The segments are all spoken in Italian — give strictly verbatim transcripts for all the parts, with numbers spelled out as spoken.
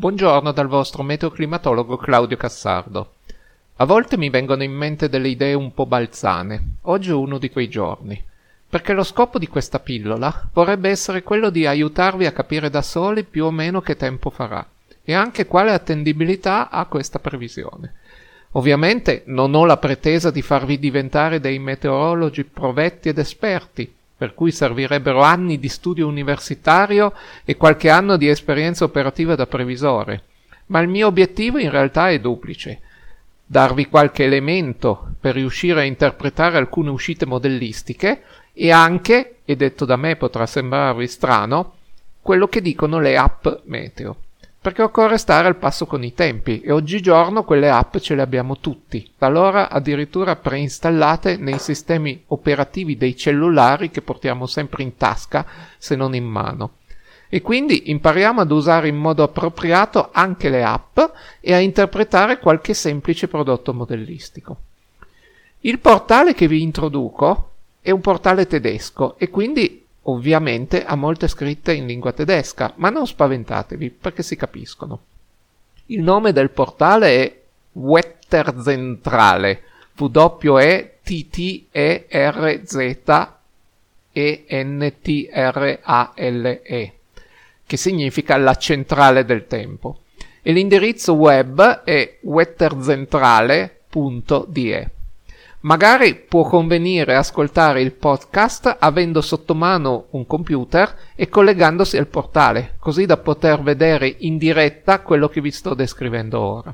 Buongiorno dal vostro meteoclimatologo Claudio Cassardo. A volte mi vengono in mente delle idee un po' balzane, oggi è uno di quei giorni, perché lo scopo di questa pillola vorrebbe essere quello di aiutarvi a capire da soli più o meno che tempo farà, e anche quale attendibilità ha questa previsione. Ovviamente non ho la pretesa di farvi diventare dei meteorologi provetti ed esperti, per cui servirebbero anni di studio universitario e qualche anno di esperienza operativa da previsore. Ma il mio obiettivo in realtà è duplice. Darvi qualche elemento per riuscire a interpretare alcune uscite modellistiche e anche, e detto da me potrà sembrarvi strano, quello che dicono le app meteo. Perché occorre stare al passo con i tempi e oggigiorno quelle app ce le abbiamo tutti, talora addirittura preinstallate nei sistemi operativi dei cellulari che portiamo sempre in tasca se non in mano. E quindi impariamo ad usare in modo appropriato anche le app e a interpretare qualche semplice prodotto modellistico. Il portale che vi introduco è un portale tedesco e quindi ovviamente ha molte scritte in lingua tedesca, ma non spaventatevi perché si capiscono. Il nome del portale è Wetterzentrale, W E T T E R Z E N T R A L E, che significa la centrale del tempo, e l'indirizzo web è wetterzentrale punto d e. Magari può convenire ascoltare il podcast avendo sotto mano un computer e collegandosi al portale, così da poter vedere in diretta quello che vi sto descrivendo ora.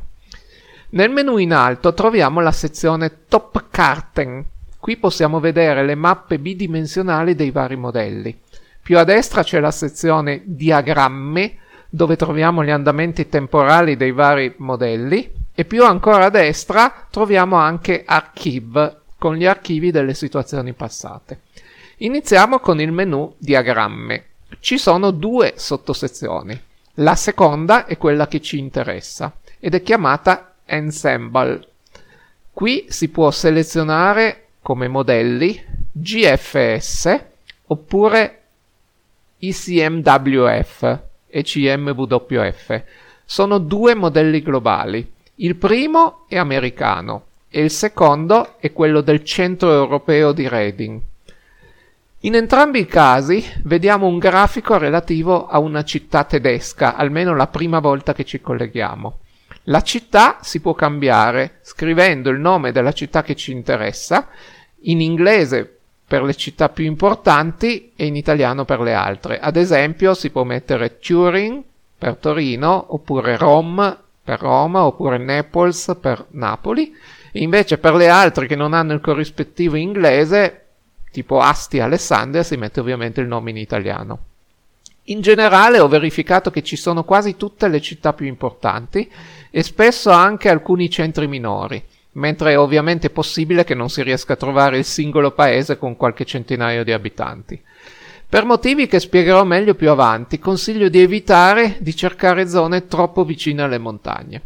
Nel menu in alto troviamo la sezione Top Karten. Qui possiamo vedere le mappe bidimensionali dei vari modelli. Più a destra c'è la sezione Diagramme, dove troviamo gli andamenti temporali dei vari modelli. E più ancora a destra troviamo anche Archive, con gli archivi delle situazioni passate. Iniziamo con il menu Diagramme. Ci sono due sottosezioni. La seconda è quella che ci interessa ed è chiamata Ensemble. Qui si può selezionare come modelli G F S oppure E C M W F, E C M W F. Sono due modelli globali. Il primo è americano e il secondo è quello del centro europeo di Reading. In entrambi i casi vediamo un grafico relativo a una città tedesca, almeno la prima volta che ci colleghiamo. La città si può cambiare scrivendo il nome della città che ci interessa, in inglese per le città più importanti e in italiano per le altre. Ad esempio si può mettere Turing per Torino oppure Rome per Roma, oppure Naples per Napoli, e invece per le altre che non hanno il corrispettivo inglese, tipo Asti e Alessandria, si mette ovviamente il nome in italiano. In generale ho verificato che ci sono quasi tutte le città più importanti e spesso anche alcuni centri minori, mentre è ovviamente possibile che non si riesca a trovare il singolo paese con qualche centinaio di abitanti. Per motivi che spiegherò meglio più avanti, consiglio di evitare di cercare zone troppo vicine alle montagne.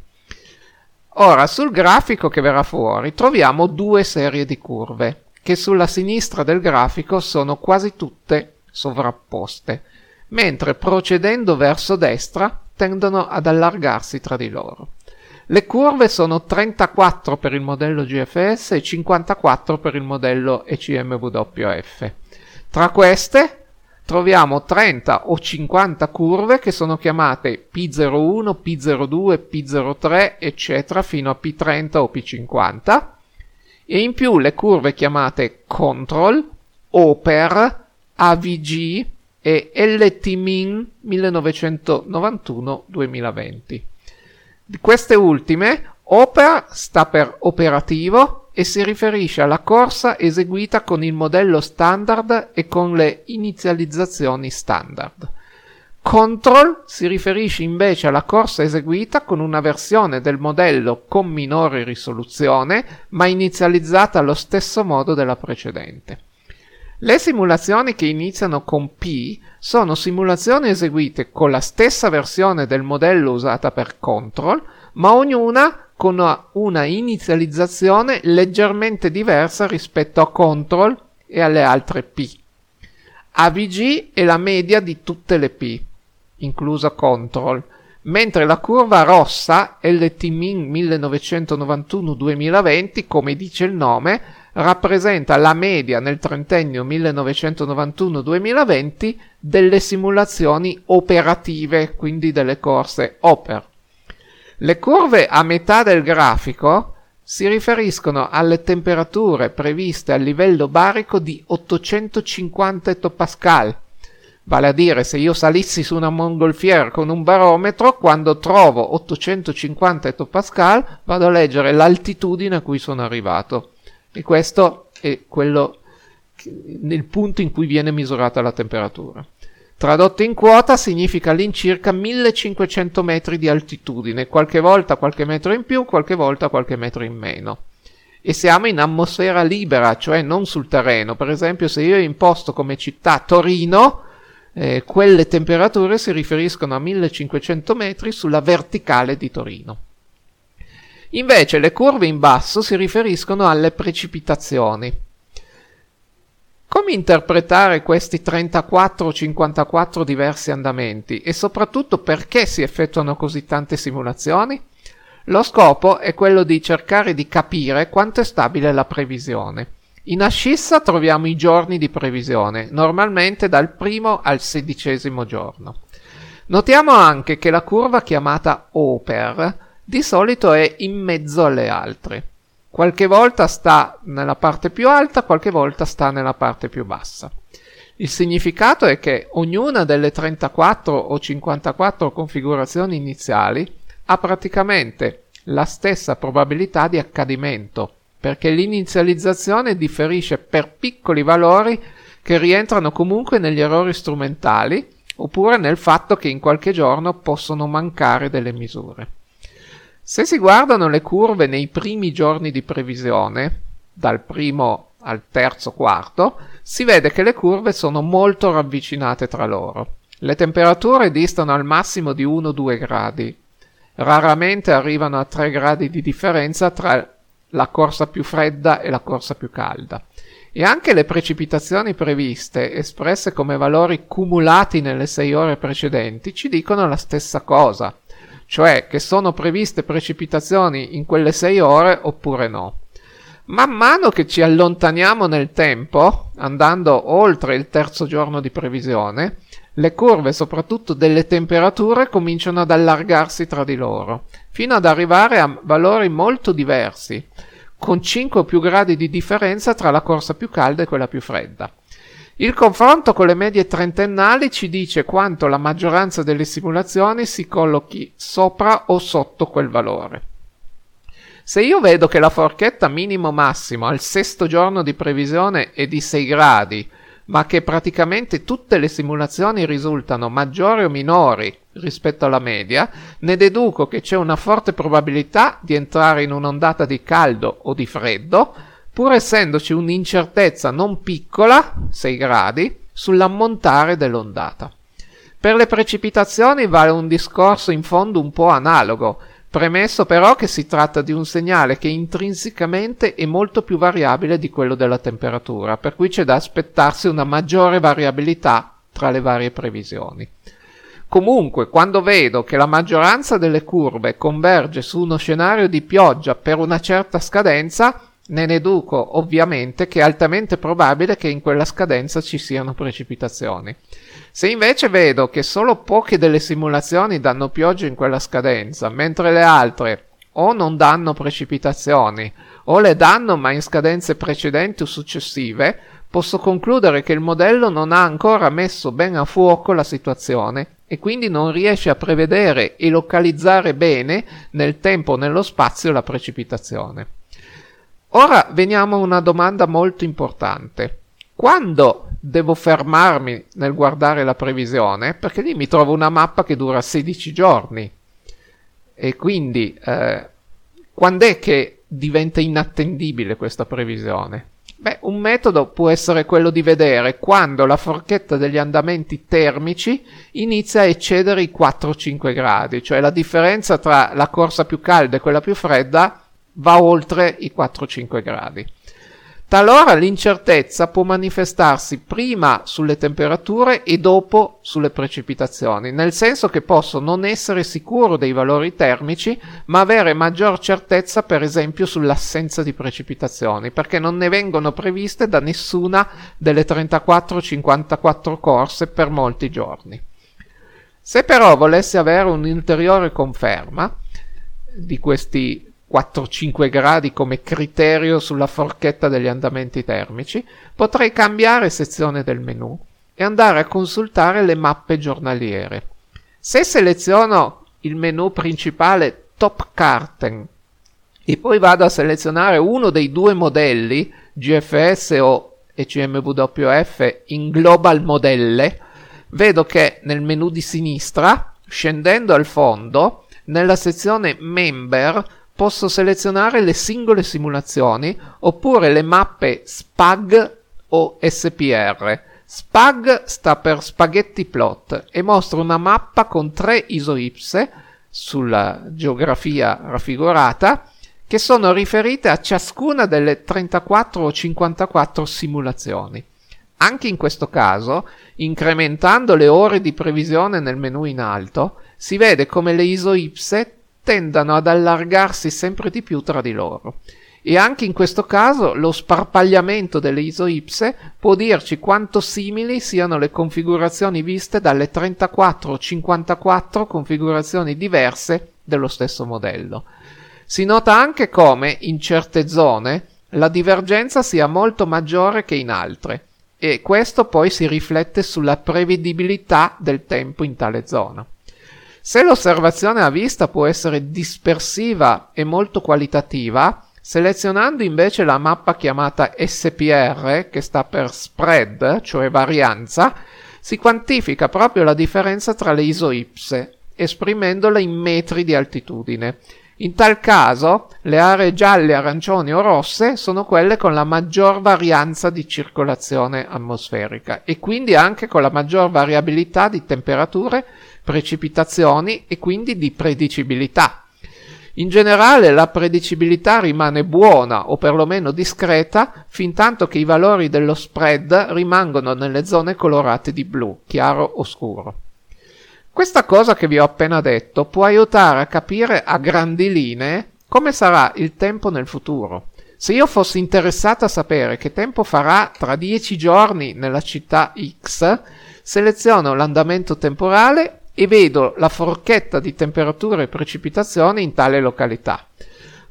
Ora, sul grafico che verrà fuori troviamo due serie di curve, che sulla sinistra del grafico sono quasi tutte sovrapposte, mentre procedendo verso destra tendono ad allargarsi tra di loro. Le curve sono trentaquattro per il modello G F S e cinquantaquattro per il modello E C M W F. Tra queste troviamo trenta o cinquanta curve che sono chiamate P zero uno, P zero due, P zero tre, eccetera, fino a P trenta o P cinquanta, e in più le curve chiamate Control, Oper, A V G e L T Min millenovecentonovantuno duemilaventi. Di queste ultime, Oper sta per operativo e si riferisce alla corsa eseguita con il modello standard e con le inizializzazioni standard. Control si riferisce invece alla corsa eseguita con una versione del modello con minore risoluzione, ma inizializzata allo stesso modo della precedente. Le simulazioni che iniziano con P sono simulazioni eseguite con la stessa versione del modello usata per Control, ma ognuna con una inizializzazione leggermente diversa rispetto a Control e alle altre P. A V G è la media di tutte le P, inclusa Control, mentre la curva rossa L T M I N millenovecentonovantuno duemilaventi, come dice il nome, rappresenta la media nel trentennio millenovecentonovantuno duemilaventi delle simulazioni operative, quindi delle corse O P E R. Le curve a metà del grafico si riferiscono alle temperature previste a livello barico di ottocentocinquanta ettopascal, vale a dire se io salissi su una mongolfiera con un barometro, quando trovo ottocentocinquanta ettopascal vado a leggere l'altitudine a cui sono arrivato, e questo è quello nel punto in cui viene misurata la temperatura. Tradotto in quota significa all'incirca millecinquecento metri di altitudine, qualche volta qualche metro in più, qualche volta qualche metro in meno. E siamo in atmosfera libera, cioè non sul terreno. Per esempio, se io imposto come città Torino, eh, quelle temperature si riferiscono a millecinquecento metri sulla verticale di Torino. Invece le curve in basso si riferiscono alle precipitazioni. Come interpretare questi trentaquattro o cinquantaquattro diversi andamenti e soprattutto perché si effettuano così tante simulazioni? Lo scopo è quello di cercare di capire quanto è stabile la previsione. In ascissa troviamo i giorni di previsione, normalmente dal primo al sedicesimo giorno. Notiamo anche che la curva chiamata O P E R di solito è in mezzo alle altre. Qualche volta sta nella parte più alta, qualche volta sta nella parte più bassa. Il significato è che ognuna delle trentaquattro o cinquantaquattro configurazioni iniziali ha praticamente la stessa probabilità di accadimento, perché l'inizializzazione differisce per piccoli valori che rientrano comunque negli errori strumentali oppure nel fatto che in qualche giorno possono mancare delle misure. Se si guardano le curve nei primi giorni di previsione, dal primo al terzo quarto, si vede che le curve sono molto ravvicinate tra loro. Le temperature distano al massimo di uno due gradi. Raramente arrivano a tre gradi di differenza tra la corsa più fredda e la corsa più calda. E anche le precipitazioni previste, espresse come valori cumulati nelle sei ore precedenti, ci dicono la stessa cosa. Cioè che sono previste precipitazioni in quelle sei ore oppure no. Man mano che ci allontaniamo nel tempo, andando oltre il terzo giorno di previsione, le curve, soprattutto delle temperature, cominciano ad allargarsi tra di loro, fino ad arrivare a valori molto diversi, con cinque o più gradi di differenza tra la corsa più calda e quella più fredda. Il confronto con le medie trentennali ci dice quanto la maggioranza delle simulazioni si collochi sopra o sotto quel valore. Se io vedo che la forchetta minimo-massimo al sesto giorno di previsione è di sei gradi, ma che praticamente tutte le simulazioni risultano maggiori o minori rispetto alla media, ne deduco che c'è una forte probabilità di entrare in un'ondata di caldo o di freddo, pur essendoci un'incertezza non piccola, sei gradi, sull'ammontare dell'ondata. Per le precipitazioni vale un discorso in fondo un po' analogo, premesso però che si tratta di un segnale che intrinsecamente è molto più variabile di quello della temperatura, per cui c'è da aspettarsi una maggiore variabilità tra le varie previsioni. Comunque, quando vedo che la maggioranza delle curve converge su uno scenario di pioggia per una certa scadenza, ne deduco ovviamente che è altamente probabile che in quella scadenza ci siano precipitazioni. Se invece vedo che solo poche delle simulazioni danno pioggia in quella scadenza, mentre le altre o non danno precipitazioni o le danno ma in scadenze precedenti o successive, posso concludere che il modello non ha ancora messo ben a fuoco la situazione e quindi non riesce a prevedere e localizzare bene nel tempo o nello spazio la precipitazione. Ora veniamo a una domanda molto importante. Quando devo fermarmi nel guardare la previsione? Perché lì mi trovo una mappa che dura sedici giorni e quindi eh, quando è che diventa inattendibile questa previsione? Beh, un metodo può essere quello di vedere quando la forchetta degli andamenti termici inizia a eccedere i quattro cinque gradi, cioè la differenza tra la corsa più calda e quella più fredda va oltre i quattro cinque gradi. Talora l'incertezza può manifestarsi prima sulle temperature e dopo sulle precipitazioni, nel senso che posso non essere sicuro dei valori termici, ma avere maggior certezza per esempio sull'assenza di precipitazioni, perché non ne vengono previste da nessuna delle trentaquattro cinquantaquattro corse per molti giorni. Se però volessi avere un'ulteriore conferma di questi quattro cinque gradi come criterio sulla forchetta degli andamenti termici, potrei cambiare sezione del menu e andare a consultare le mappe giornaliere. Se seleziono il menu principale Top-Karten e poi vado a selezionare uno dei due modelli, G F S o E C M W F, in Global Modelle, vedo che nel menu di sinistra, scendendo al fondo, nella sezione Member, posso selezionare le singole simulazioni oppure le mappe S P A G o S P R. S P A G sta per Spaghetti Plot e mostra una mappa con tre isoipse sulla geografia raffigurata che sono riferite a ciascuna delle trentaquattro o cinquantaquattro simulazioni. Anche in questo caso, incrementando le ore di previsione nel menu in alto, si vede come le isoipse tendano ad allargarsi sempre di più tra di loro. E anche in questo caso lo sparpagliamento delle isoipse può dirci quanto simili siano le configurazioni viste dalle trentaquattro o cinquantaquattro configurazioni diverse dello stesso modello. Si nota anche come, in certe zone, la divergenza sia molto maggiore che in altre, e questo poi si riflette sulla prevedibilità del tempo in tale zona. Se l'osservazione a vista può essere dispersiva e molto qualitativa, selezionando invece la mappa chiamata S P R, che sta per spread, cioè varianza, si quantifica proprio la differenza tra le isoipse, esprimendola in metri di altitudine. In tal caso, le aree gialle, arancioni o rosse sono quelle con la maggior varianza di circolazione atmosferica e quindi anche con la maggior variabilità di temperature, precipitazioni e quindi di predicibilità. In generale la predicibilità rimane buona o perlomeno discreta fintanto che i valori dello spread rimangono nelle zone colorate di blu, chiaro o scuro. Questa cosa che vi ho appena detto può aiutare a capire a grandi linee come sarà il tempo nel futuro. Se io fossi interessato a sapere che tempo farà tra dieci giorni nella città X, seleziono l'andamento temporale e vedo la forchetta di temperature e precipitazioni in tale località.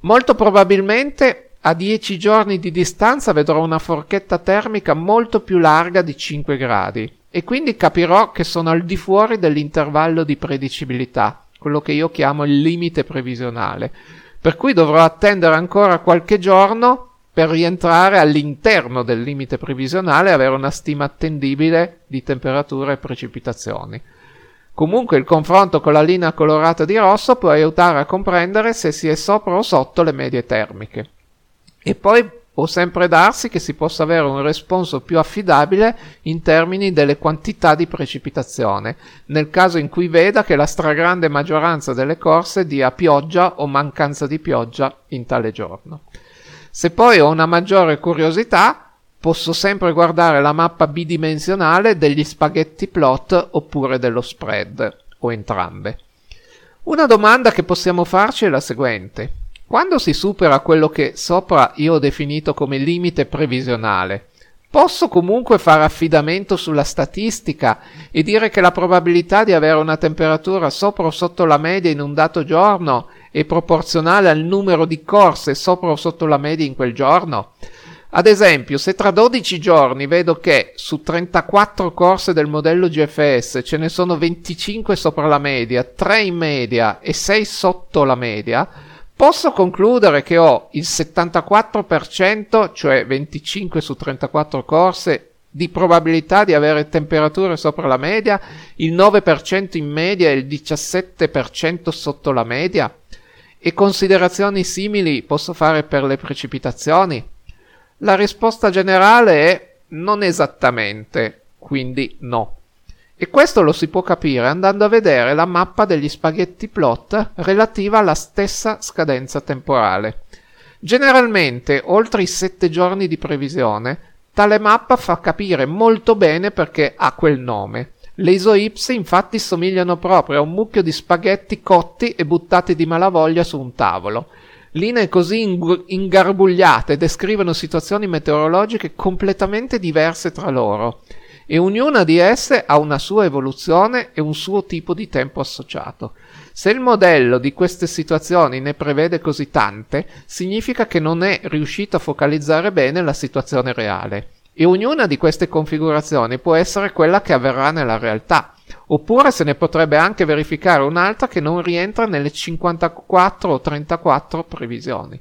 Molto probabilmente a dieci giorni di distanza vedrò una forchetta termica molto più larga di cinque gradi e quindi capirò che sono al di fuori dell'intervallo di predicibilità, quello che io chiamo il limite previsionale, per cui dovrò attendere ancora qualche giorno per rientrare all'interno del limite previsionale e avere una stima attendibile di temperature e precipitazioni. Comunque il confronto con la linea colorata di rosso può aiutare a comprendere se si è sopra o sotto le medie termiche. E poi può sempre darsi che si possa avere un responso più affidabile in termini delle quantità di precipitazione, nel caso in cui veda che la stragrande maggioranza delle corse dia pioggia o mancanza di pioggia in tale giorno. Se poi ho una maggiore curiosità, posso sempre guardare la mappa bidimensionale degli spaghetti plot oppure dello spread, o entrambe. Una domanda che possiamo farci è la seguente. Quando si supera quello che sopra io ho definito come limite previsionale, posso comunque fare affidamento sulla statistica e dire che la probabilità di avere una temperatura sopra o sotto la media in un dato giorno è proporzionale al numero di corse sopra o sotto la media in quel giorno? Ad esempio, se tra dodici giorni vedo che su trentaquattro corse del modello G F S ce ne sono venticinque sopra la media, tre in media e sei sotto la media, posso concludere che ho il settantaquattro per cento, cioè venticinque su trentaquattro corse, di probabilità di avere temperature sopra la media, il nove per cento in media e il diciassette per cento sotto la media? E considerazioni simili posso fare per le precipitazioni? La risposta generale è non esattamente, quindi no. E questo lo si può capire andando a vedere la mappa degli spaghetti plot relativa alla stessa scadenza temporale. Generalmente, oltre i sette giorni di previsione, tale mappa fa capire molto bene perché ha quel nome. Le isoipse infatti somigliano proprio a un mucchio di spaghetti cotti e buttati di malavoglia su un tavolo. Linee così ing- ingarbugliate descrivono situazioni meteorologiche completamente diverse tra loro, e ognuna di esse ha una sua evoluzione e un suo tipo di tempo associato. Se il modello di queste situazioni ne prevede così tante, significa che non è riuscito a focalizzare bene la situazione reale, e ognuna di queste configurazioni può essere quella che avverrà nella realtà, oppure se ne potrebbe anche verificare un'altra che non rientra nelle cinquantaquattro o trentaquattro previsioni.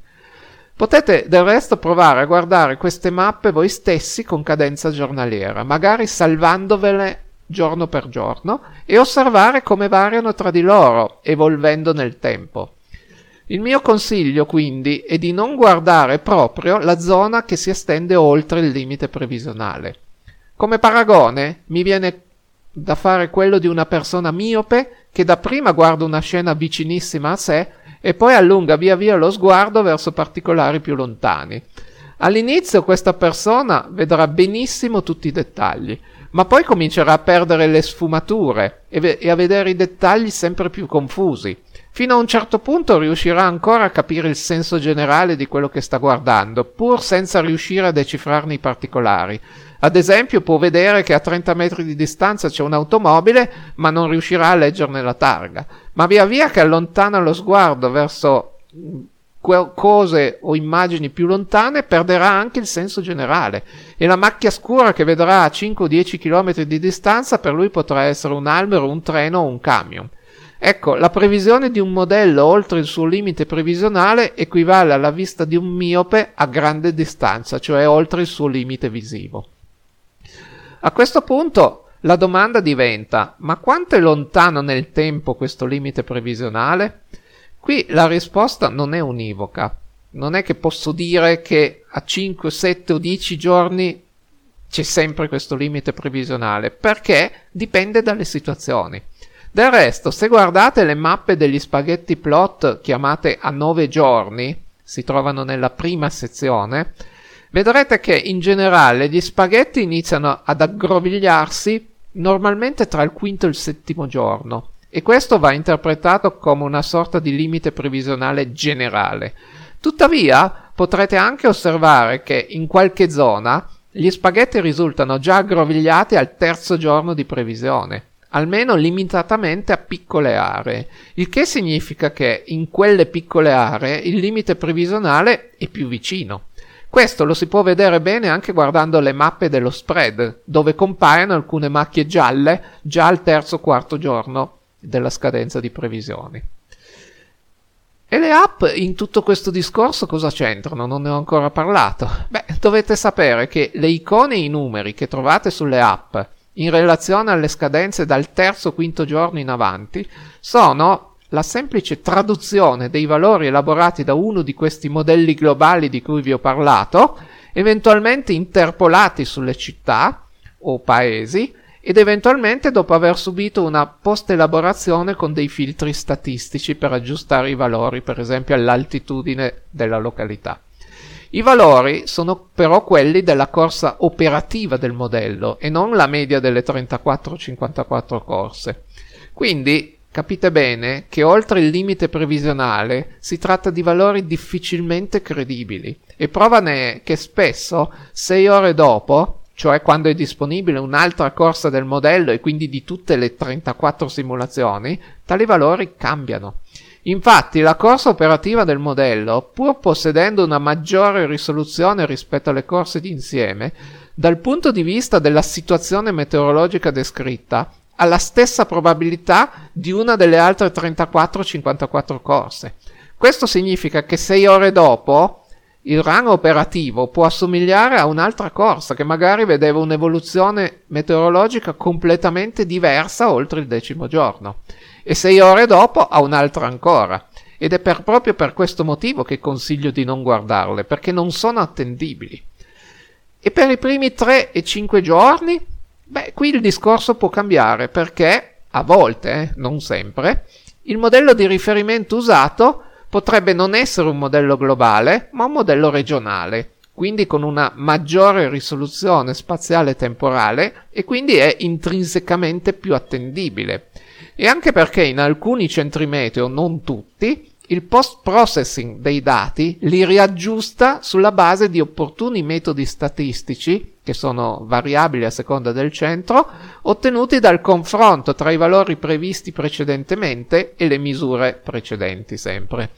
Potete del resto provare a guardare queste mappe voi stessi con cadenza giornaliera, magari salvandovele giorno per giorno, e osservare come variano tra di loro, evolvendo nel tempo. Il mio consiglio, quindi, è di non guardare proprio la zona che si estende oltre il limite previsionale. Come paragone, mi viene da fare quello di una persona miope che dapprima guarda una scena vicinissima a sé e poi allunga via via lo sguardo verso particolari più lontani. All'inizio questa persona vedrà benissimo tutti i dettagli, ma poi comincerà a perdere le sfumature e, ve- e a vedere i dettagli sempre più confusi. Fino a un certo punto riuscirà ancora a capire il senso generale di quello che sta guardando, pur senza riuscire a decifrarne i particolari. Ad esempio, può vedere che a trenta metri di distanza c'è un'automobile, ma non riuscirà a leggerne la targa. Ma via via che allontana lo sguardo verso cose o immagini più lontane, perderà anche il senso generale, e la macchia scura che vedrà a cinque o dieci chilometri di distanza per lui potrà essere un albero, un treno o un camion. Ecco, la previsione di un modello oltre il suo limite previsionale equivale alla vista di un miope a grande distanza, cioè oltre il suo limite visivo. A questo punto la domanda diventa: ma quanto è lontano nel tempo questo limite previsionale? Qui la risposta non è univoca. Non è che posso dire che a cinque, sette o dieci giorni c'è sempre questo limite previsionale, perché dipende dalle situazioni. Del resto, se guardate le mappe degli spaghetti plot chiamate a nove giorni, si trovano nella prima sezione, vedrete che in generale gli spaghetti iniziano ad aggrovigliarsi normalmente tra il quinto e il settimo giorno. E questo va interpretato come una sorta di limite previsionale generale. Tuttavia, potrete anche osservare che in qualche zona gli spaghetti risultano già aggrovigliati al terzo giorno di previsione, almeno limitatamente a piccole aree, il che significa che in quelle piccole aree il limite previsionale è più vicino. Questo lo si può vedere bene anche guardando le mappe dello spread, dove compaiono alcune macchie gialle già al terzo o quarto giorno della scadenza di previsioni. E le app in tutto questo discorso cosa c'entrano? Non ne ho ancora parlato. Beh, dovete sapere che le icone e i numeri che trovate sulle app in relazione alle scadenze dal terzo o quinto giorno in avanti sono la semplice traduzione dei valori elaborati da uno di questi modelli globali di cui vi ho parlato, eventualmente interpolati sulle città o paesi, ed eventualmente dopo aver subito una post-elaborazione con dei filtri statistici per aggiustare i valori, per esempio all'altitudine della località. I valori sono però quelli della corsa operativa del modello e non la media delle trentaquattro cinquantaquattro corse. Quindi capite bene che oltre il limite previsionale si tratta di valori difficilmente credibili, e prova ne è che spesso sei ore dopo, cioè quando è disponibile un'altra corsa del modello e quindi di tutte le trentaquattro simulazioni, tali valori cambiano. Infatti la corsa operativa del modello, pur possedendo una maggiore risoluzione rispetto alle corse d'insieme, dal punto di vista della situazione meteorologica descritta, ha la stessa probabilità di una delle altre trentaquattro cinquantaquattro corse. Questo significa che sei ore dopo il rango operativo può assomigliare a un'altra corsa che magari vedeva un'evoluzione meteorologica completamente diversa oltre il decimo giorno, e sei ore dopo a un'altra ancora, ed è per, proprio per questo motivo che consiglio di non guardarle, perché non sono attendibili. E per i primi tre e cinque giorni? Beh, qui il discorso può cambiare, perché a volte, eh, non sempre, il modello di riferimento usato potrebbe non essere un modello globale, ma un modello regionale, quindi con una maggiore risoluzione spaziale e temporale, e quindi è intrinsecamente più attendibile. E anche perché in alcuni centri meteo, non tutti, il post-processing dei dati li riaggiusta sulla base di opportuni metodi statistici, che sono variabili a seconda del centro, ottenuti dal confronto tra i valori previsti precedentemente e le misure precedenti sempre.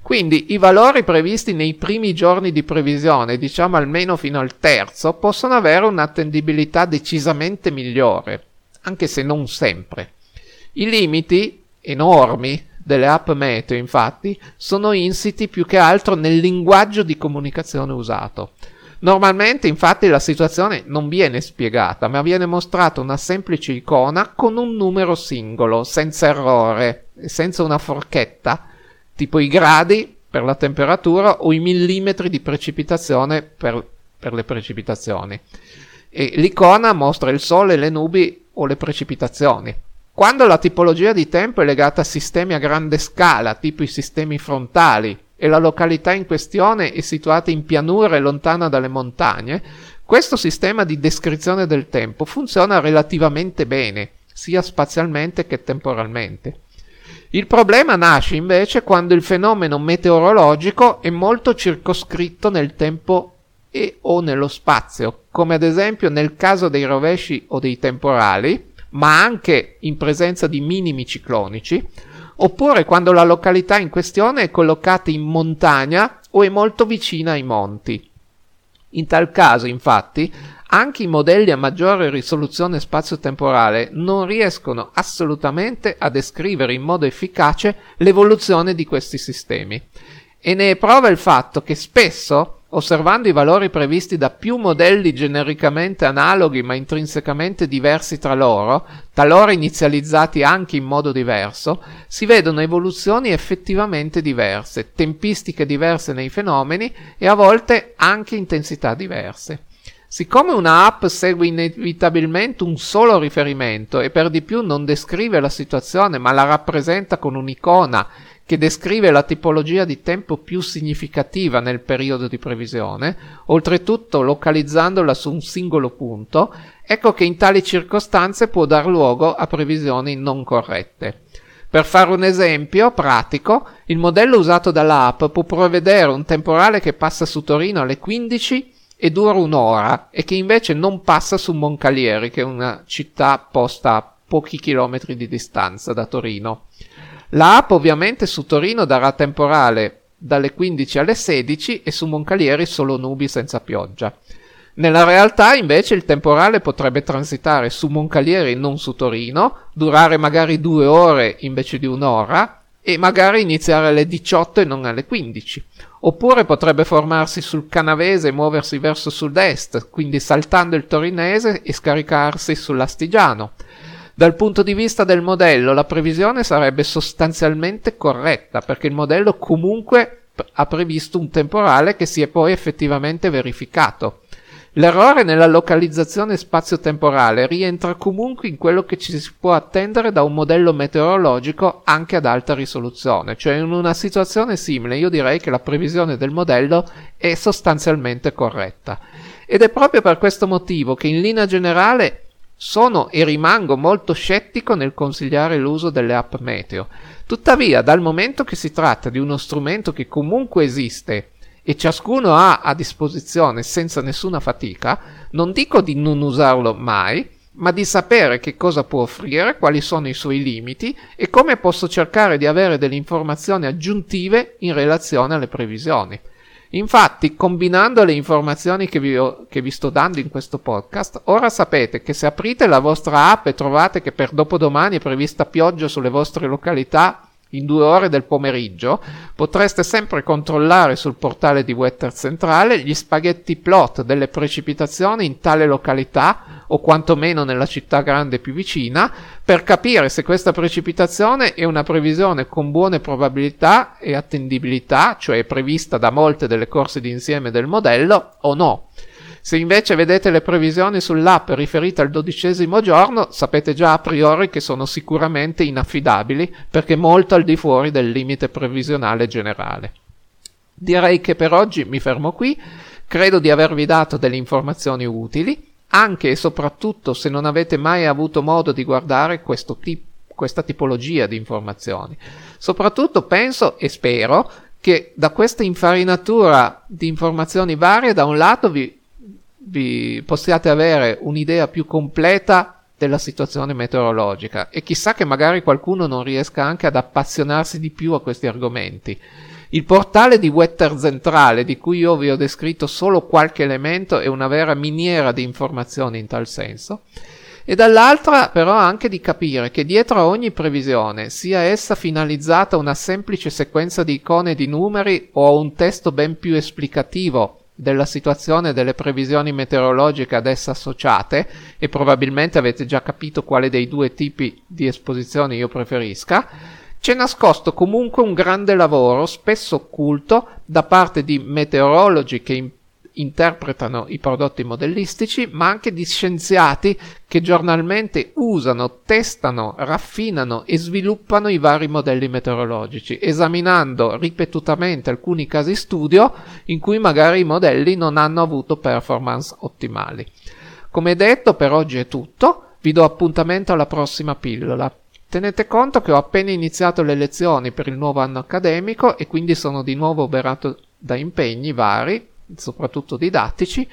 Quindi i valori previsti nei primi giorni di previsione, diciamo almeno fino al terzo, possono avere un'attendibilità decisamente migliore, anche se non sempre. I limiti enormi delle app meteo, infatti, sono insiti più che altro nel linguaggio di comunicazione usato. Normalmente, infatti, la situazione non viene spiegata, ma viene mostrata una semplice icona con un numero singolo, senza errore, senza una forchetta, tipo i gradi per la temperatura o i millimetri di precipitazione per, per le precipitazioni. E l'icona mostra il sole, le nubi o le precipitazioni. Quando la tipologia di tempo è legata a sistemi a grande scala, tipo i sistemi frontali, e la località in questione è situata in pianura e lontana dalle montagne, questo sistema di descrizione del tempo funziona relativamente bene, sia spazialmente che temporalmente. Il problema nasce invece quando il fenomeno meteorologico è molto circoscritto nel tempo e o nello spazio, come ad esempio nel caso dei rovesci o dei temporali, ma anche in presenza di minimi ciclonici, oppure quando la località in questione è collocata in montagna o è molto vicina ai monti. In tal caso, infatti, anche i modelli a maggiore risoluzione spazio-temporale non riescono assolutamente a descrivere in modo efficace l'evoluzione di questi sistemi. E ne è prova il fatto che spesso, osservando i valori previsti da più modelli genericamente analoghi ma intrinsecamente diversi tra loro, talora inizializzati anche in modo diverso, si vedono evoluzioni effettivamente diverse, tempistiche diverse nei fenomeni e a volte anche intensità diverse. Siccome una app segue inevitabilmente un solo riferimento e per di più non descrive la situazione ma la rappresenta con un'icona che descrive la tipologia di tempo più significativa nel periodo di previsione, oltretutto localizzandola su un singolo punto, ecco che in tali circostanze può dar luogo a previsioni non corrette. Per fare un esempio pratico, il modello usato dall'app può prevedere un temporale che passa su Torino alle quindici e dura un'ora e che invece non passa su Moncalieri, che è una città posta a pochi chilometri di distanza da Torino. La app ovviamente su Torino darà temporale dalle quindici alle sedici e su Moncalieri solo nubi senza pioggia. Nella realtà invece il temporale potrebbe transitare su Moncalieri e non su Torino, durare magari due ore invece di un'ora e magari iniziare alle diciotto e non alle quindici. Oppure potrebbe formarsi sul Canavese e muoversi verso sud-est, quindi saltando il torinese e scaricarsi sull'astigiano. Dal punto di vista del modello, la previsione sarebbe sostanzialmente corretta, perché il modello comunque ha previsto un temporale che si è poi effettivamente verificato. L'errore nella localizzazione spazio-temporale rientra comunque in quello che ci si può attendere da un modello meteorologico anche ad alta risoluzione, cioè in una situazione simile io direi che la previsione del modello è sostanzialmente corretta. Ed è proprio per questo motivo che in linea generale sono e rimango molto scettico nel consigliare l'uso delle app meteo. Tuttavia, dal momento che si tratta di uno strumento che comunque esiste e ciascuno ha a disposizione senza nessuna fatica, non dico di non usarlo mai, ma di sapere che cosa può offrire, quali sono i suoi limiti e come posso cercare di avere delle informazioni aggiuntive in relazione alle previsioni. Infatti, combinando le informazioni che vi, ho, che vi sto dando in questo podcast, ora sapete che se aprite la vostra app e trovate che per dopodomani è prevista pioggia sulle vostre località in due ore del pomeriggio, potreste sempre controllare sul portale di Wetterzentrale gli spaghetti plot delle precipitazioni in tale località o quantomeno nella città grande più vicina per capire se questa precipitazione è una previsione con buone probabilità e attendibilità, cioè prevista da molte delle corse d'insieme del modello o no. Se invece vedete le previsioni sull'app riferite al dodicesimo giorno, sapete già a priori che sono sicuramente inaffidabili, perché molto al di fuori del limite previsionale generale. Direi che per oggi mi fermo qui, credo di avervi dato delle informazioni utili, anche e soprattutto se non avete mai avuto modo di guardare questo tipo, questa tipologia di informazioni. Soprattutto penso e spero che da questa infarinatura di informazioni varie, da un lato vi, vi possiate avere un'idea più completa della situazione meteorologica, e chissà che magari qualcuno non riesca anche ad appassionarsi di più a questi argomenti. Il portale di Wetterzentrale, di cui io vi ho descritto solo qualche elemento, è una vera miniera di informazioni in tal senso, e dall'altra però anche di capire che dietro a ogni previsione, sia essa finalizzata a una semplice sequenza di icone e di numeri o a un testo ben più esplicativo della situazione e delle previsioni meteorologiche ad essa associate, e probabilmente avete già capito quale dei due tipi di esposizione io preferisca, c'è nascosto comunque un grande lavoro, spesso occulto, da parte di meteorologi che in interpretano i prodotti modellistici, ma anche di scienziati che giornalmente usano, testano, raffinano e sviluppano i vari modelli meteorologici, esaminando ripetutamente alcuni casi studio in cui magari i modelli non hanno avuto performance ottimali. Come detto, per oggi è tutto, vi do appuntamento alla prossima pillola. Tenete conto che ho appena iniziato le lezioni per il nuovo anno accademico e quindi sono di nuovo oberato da impegni vari, soprattutto didattici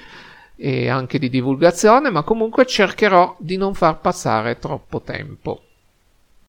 e anche di divulgazione, ma comunque cercherò di non far passare troppo tempo.